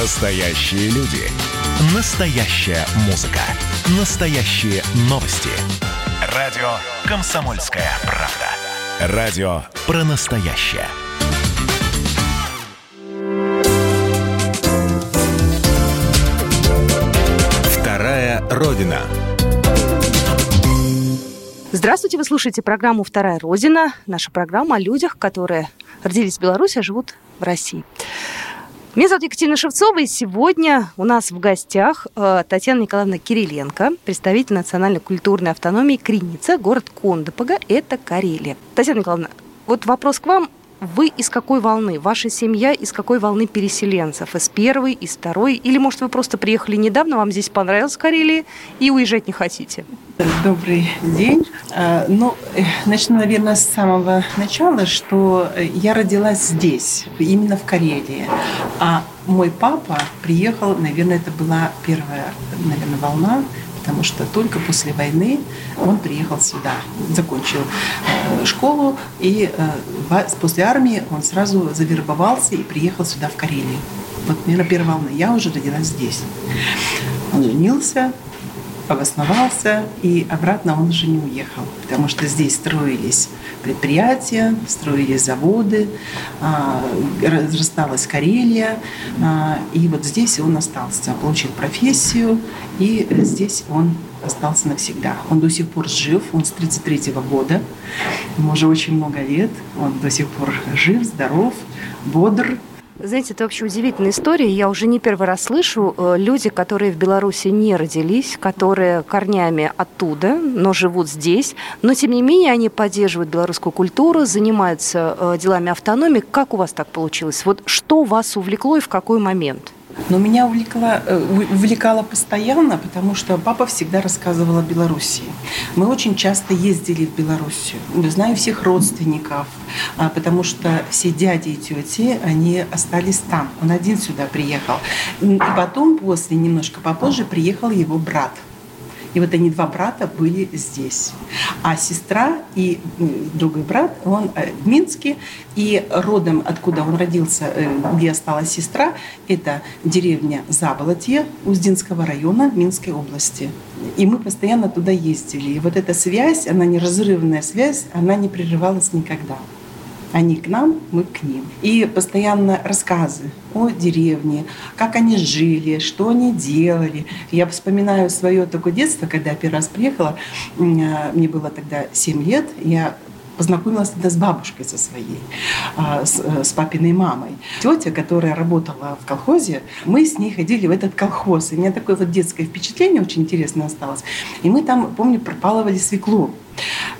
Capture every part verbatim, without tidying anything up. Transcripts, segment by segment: Настоящие люди. Настоящая музыка. Настоящие новости. Радио «Комсомольская правда». Радио про настоящее. Вторая Родина. Здравствуйте, вы слушаете программу «Вторая Родина». Наша программа о людях, которые родились в Беларуси, а живут в России. Меня зовут Екатерина Шевцова, и сегодня у нас в гостях Татьяна Николаевна Кириленко, представитель национально-культурной автономии Криница, город Кондопога, это Карелия. Татьяна Николаевна, вот вопрос к вам. Вы из какой волны? Ваша семья из какой волны переселенцев? Из первой, из второй? Или, может, вы просто приехали недавно, вам здесь понравилось в Карелии и уезжать не хотите? Добрый день. Ну, начну, наверное, с самого начала, что я родилась здесь, именно в Карелии. А мой папа приехал, наверное, это была первая, наверное, волна, потому что только после войны он приехал сюда, закончил школу, и после армии он сразу завербовался и приехал сюда, в Карелию. Вот, наверное, первая волна. Я уже родилась здесь. Он женился, обосновался, и обратно он уже не уехал, потому что здесь строились предприятия, строились заводы, разрасталась Карелия, и вот здесь он остался, получил профессию, и здесь он остался навсегда. Он до сих пор жив, он с тридцать третьего года, ему уже очень много лет, он до сих пор жив, здоров, бодр. Знаете, это вообще удивительная история. Я уже не первый раз слышу, люди, которые в Беларуси не родились, которые корнями оттуда, но живут здесь. Но, тем не менее, они поддерживают белорусскую культуру, занимаются делами автономии. Как у вас так получилось? Вот что вас увлекло и в какой момент? Но меня увлекла, увлекала постоянно, потому что папа всегда рассказывал о Белоруссии. Мы очень часто ездили в Белоруссию. Знаю всех родственников, потому что все дяди и тети, они остались там. Он один сюда приехал. И потом, после, немножко попозже, приехал его брат. И вот они, два брата, были здесь. А сестра и другой брат, он в Минске. И родом, откуда он родился, где осталась сестра, это деревня Заболотье Уздинского района Минской области. И мы постоянно туда ездили. И вот эта связь, она неразрывная связь, она не прерывалась никогда. Они к нам, мы к ним. И постоянно рассказы о деревне, как они жили, что они делали. Я вспоминаю свое такое детство, когда я первый раз приехала, мне было тогда семь лет, я познакомилась тогда с бабушкой со своей, с, с папиной мамой. Тетя, которая работала в колхозе, мы с ней ходили в этот колхоз. И у меня такое вот детское впечатление очень интересное осталось. И мы там, помню, пропалывали свеклу.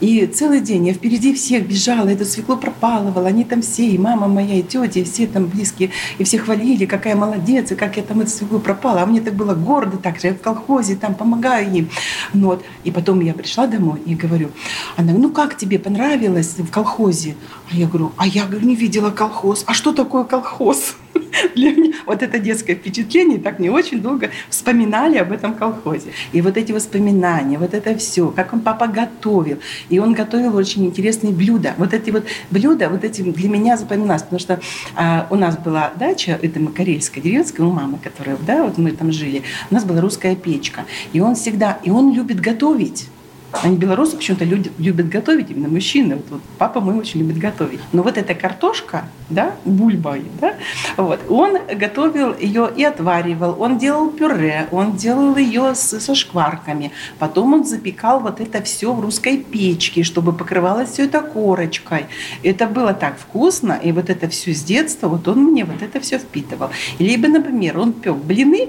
И целый день я впереди всех бежала, эту свеклу пропалывала, они там все, и мама моя, и тетя, и все там близкие, и все хвалили, какая молодец, и как я там эту свеклу пропала. А мне так было гордо, так же я в колхозе, там помогаю им. Ну, вот. И потом я пришла домой и говорю, она, ну как тебе понравилось в колхозе? А я говорю, а я говорю, не видела колхоз, а что такое колхоз? Для меня вот это детское впечатление, так мне очень долго вспоминали об этом колхозе. И вот эти воспоминания, вот это все, как он папа готовил. И он готовил очень интересные блюда. Вот эти вот блюда, вот эти для меня запоминалось, потому что а, у нас была дача, это мы карельская, деревенская, у мамы, которая, да, вот мы там жили, у нас была русская печка. И он всегда, и он любит готовить. Они, белорусы, почему-то люди любят готовить, именно мужчины. Вот, вот папа мой очень любит готовить. Но вот эта картошка, да, бульба, да, вот, он готовил ее и отваривал. Он делал пюре, он делал ее с, со шкварками. Потом он запекал вот это все в русской печке, чтобы покрывалось все это корочкой. Это было так вкусно, и вот это все с детства, вот он мне вот это все впитывал. Либо, например, он пек блины,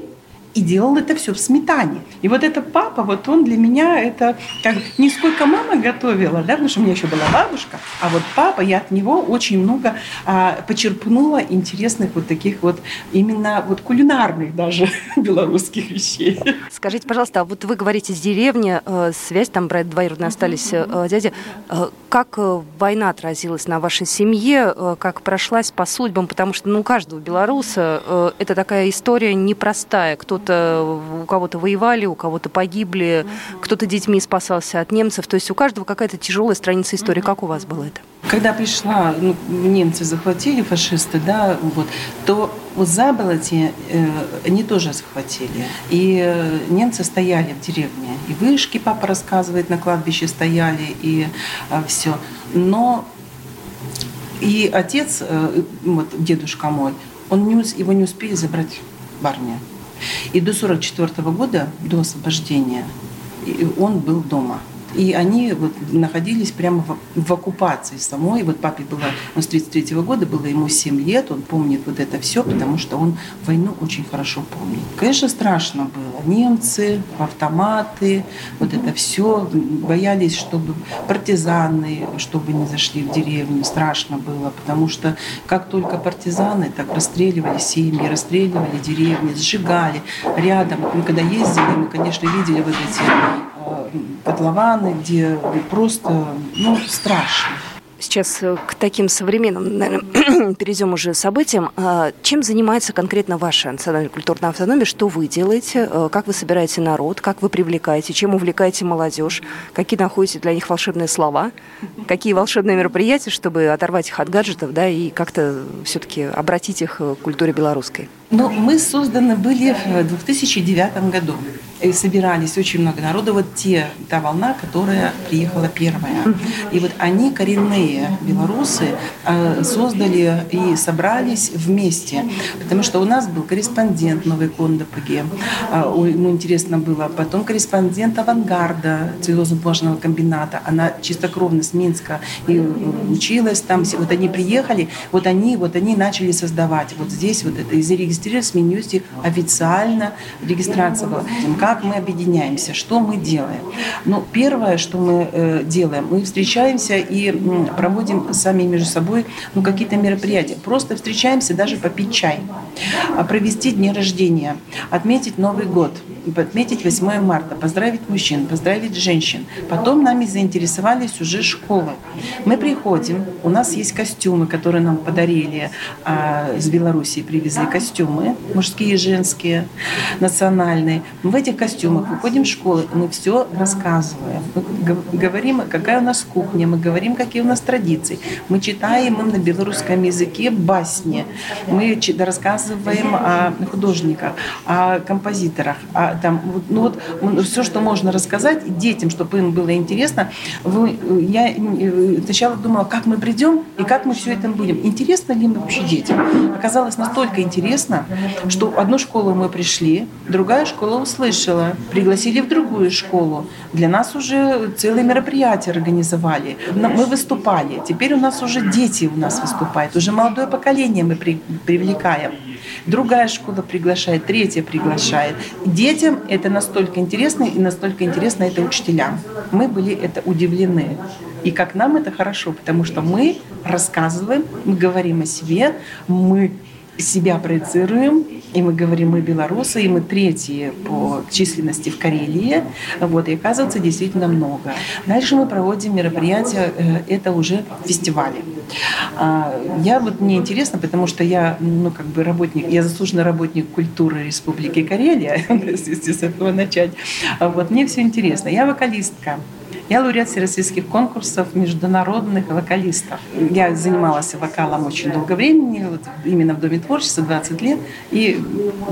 и делал это все в сметане. И вот это папа, вот он для меня, это как не сколько мама готовила, да, потому что у меня еще была бабушка, а вот папа, я от него очень много а, почерпнула интересных вот таких вот именно вот кулинарных даже белорусских вещей. Скажите, пожалуйста, а вот вы говорите с деревни, э, связь, там брат двоюродные остались, э, дядя. Э, как война отразилась на вашей семье, э, как прошлась по судьбам? Потому что ну, у каждого белоруса э, это такая история непростая. Кто-то кому-то, у кого-то воевали, у кого-то погибли, mm-hmm. кто-то детьми спасался от немцев. То есть у каждого какая-то тяжелая страница истории. Mm-hmm. Как у вас было это? Когда пришла, ну, немцы захватили, фашисты, да, вот, то Заболотье э, они тоже захватили. И э, немцы стояли в деревне. И вышки, папа рассказывает, на кладбище стояли, и э, все. Но и отец, э, вот, дедушка мой, он не, его не успели забрать в армию. И до тысяча девятьсот сорок четвёртого года, до освобождения, он был дома. И они вот находились прямо в, в оккупации самой. Вот папе было, он с тридцать третьего года, было ему семь лет, он помнит вот это все, потому что он войну очень хорошо помнит. Конечно, страшно было. Немцы, автоматы, вот это все. Боялись, чтобы партизаны, чтобы не зашли в деревню. Страшно было, потому что как только партизаны, так расстреливали семьи, расстреливали деревни, сжигали рядом. Мы когда ездили, мы, конечно, видели вот эти котлованы, где просто, ну, страшно. Сейчас к таким современным, наверное, перейдем уже событиям. Чем занимается конкретно ваша национальная культурная автономия? Что вы делаете? Как вы собираете народ? Как вы привлекаете? Чем увлекаете молодежь? Какие находите для них волшебные слова? Какие волшебные мероприятия, чтобы оторвать их от гаджетов, да, и как-то все-таки обратить их к культуре белорусской? Ну, мы созданы были в две тысячи девятом году. И собирались очень много народу. Вот те, та волна, которая приехала первая. И вот они, коренные белорусы, создали и собрались вместе. Потому что у нас был корреспондент новой Кондопоги. Ему интересно было. Потом корреспондент Авангарда Цивизо-Зубожного комбината. Она чистокровно с Минска и училась там. Вот они приехали, вот они, вот они начали создавать. Вот здесь вот это, и зарегистрировались в Минюсте, официально регистрация была. Как мы объединяемся, что мы делаем. Ну, первое, что мы э, делаем, мы встречаемся и м, проводим сами между собой, ну, какие-то мероприятия. Просто встречаемся, даже попить чай, провести дни рождения, отметить Новый год, отметить восьмое марта, поздравить мужчин, поздравить женщин. Потом нами заинтересовались уже школы. Мы приходим, у нас есть костюмы, которые нам подарили, э, с Белоруссии привезли костюмы, мужские и женские, национальные. Мы в этих костюмах выходим в школы, мы все рассказываем, мы говорим, какая у нас кухня, мы говорим, какие у нас традиции, мы читаем им на белорусском языке басни, мы рассказываем о художниках, о композиторах, о, там, ну, вот, все, что можно рассказать детям, чтобы им было интересно. Я сначала думала, как мы придем и как мы все это будем. Интересно ли мы вообще детям? Оказалось настолько интересно, что одну школу мы пришли, другая школа услышала, пригласили в другую школу. Для нас уже целые мероприятия организовали. Мы выступали. Теперь у нас уже дети у нас выступают. Уже молодое поколение мы при, привлекаем. Другая школа приглашает, третья приглашает. Детям это настолько интересно, и настолько интересно это учителям. Мы были это удивлены. И как нам это хорошо, потому что мы рассказываем, мы говорим о себе, мы себя проецируем, и мы говорим, мы белорусы, и мы третьи по численности в Карелии. Вот, и оказывается, действительно много. Дальше мы проводим мероприятия, это уже фестивали. Я вот, мне интересно, потому что я, ну, как бы работник, я заслуженный работник культуры Республики Карелия, если с этого начать. Вот, мне все интересно. Я вокалистка. Я лауреат всероссийских конкурсов международных вокалистов. Я занималась вокалом очень долго времени, вот, именно в Доме творчества, двадцать лет. И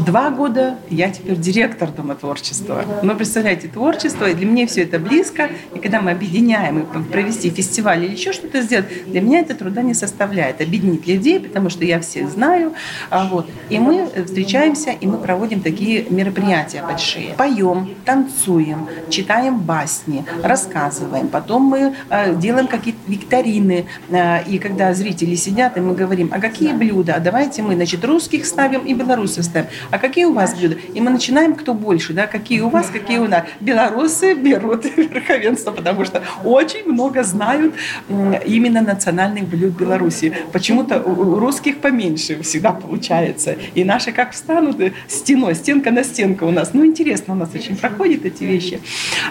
два года я теперь директор Дома творчества. Но представляете, творчество, и для меня все это близко. И когда мы объединяем, и провести фестиваль или еще что-то сделать, для меня это труда не составляет. Объединить людей, потому что я всех знаю. Вот. И мы встречаемся, и мы проводим такие мероприятия большие. Поем, танцуем, читаем басни, рассказываем. Потом мы делаем какие-то викторины, и когда зрители сидят, и мы говорим, а какие блюда, а давайте мы, значит, русских ставим и белорусов ставим, а какие у вас блюда, и мы начинаем, кто больше, да, какие у вас, какие у нас. Белорусы берут верховенство, потому что очень много знают именно национальных блюд Беларуси, почему-то у русских поменьше всегда получается, и наши как встанут стеной, стенка на стенку у нас, ну интересно у нас очень проходят эти вещи,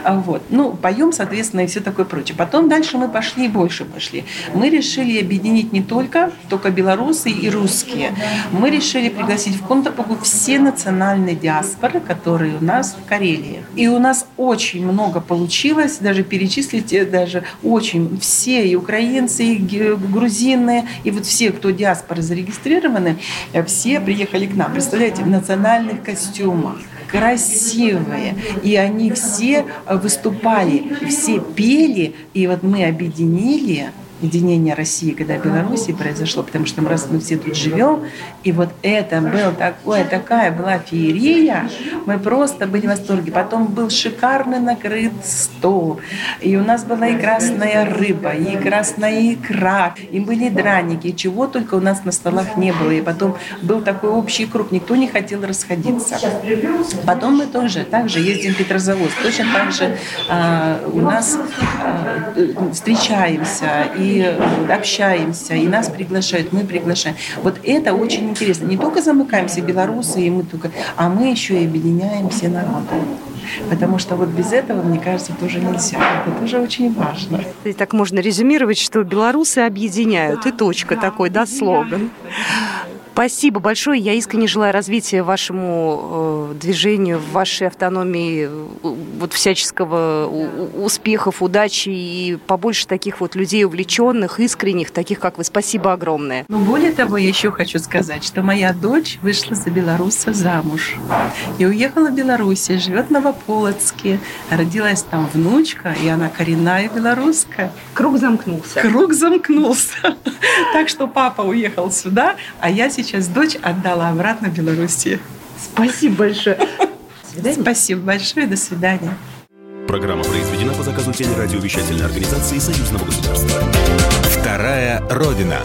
вот, ну поем, соответственно, соответственно, и все такое прочее. Потом дальше мы пошли и больше пошли. Мы решили объединить не только, только белорусы и русские. Мы решили пригласить в Кондопогу все национальные диаспоры, которые у нас в Карелии. И у нас очень много получилось, даже перечислить, даже очень все, и украинцы, и грузины, и вот все, кто диаспоры зарегистрированы, все приехали к нам, представляете, в национальных костюмах. Красивые. И они все выступали, все пели. И вот мы объединили единение России, когда Белоруссии произошло, потому что мы, раз мы все тут живем, и вот это был такое, такая была феерия, мы просто были в восторге. Потом был шикарно накрыт стол, и у нас была и красная рыба, и красная икра, и были драники, и чего только у нас на столах не было. И потом был такой общий круг, никто не хотел расходиться. Потом мы тоже так же ездим в Петрозаводск, точно так же а, у нас а, встречаемся и и общаемся, и нас приглашают, мы приглашаем. Вот это очень интересно. Не только замыкаемся белорусы, и мы только, а мы еще и объединяем все народы. Потому что вот без этого, мне кажется, тоже нельзя. Это тоже очень важно. И так можно резюмировать, что белорусы объединяют. И точка такой, да, слоган. Спасибо большое. Я искренне желаю развития вашему э, движению, вашей автономии, вот всяческого у, успехов, удачи и побольше таких вот людей увлеченных, искренних, таких как вы. Спасибо огромное. Ну, более того, я еще хочу сказать, что моя дочь вышла за белоруса замуж и уехала в Беларусь, живет в Новополоцке, родилась там внучка, и она коренная белоруска. Круг замкнулся. Круг замкнулся. Так что папа уехал сюда, а я сейчас Сейчас дочь отдала обратно Белоруссии. Спасибо большое. Спасибо большое. До свидания. Программа произведена по заказу телерадиовещательной организации Союзного государства. Вторая Родина.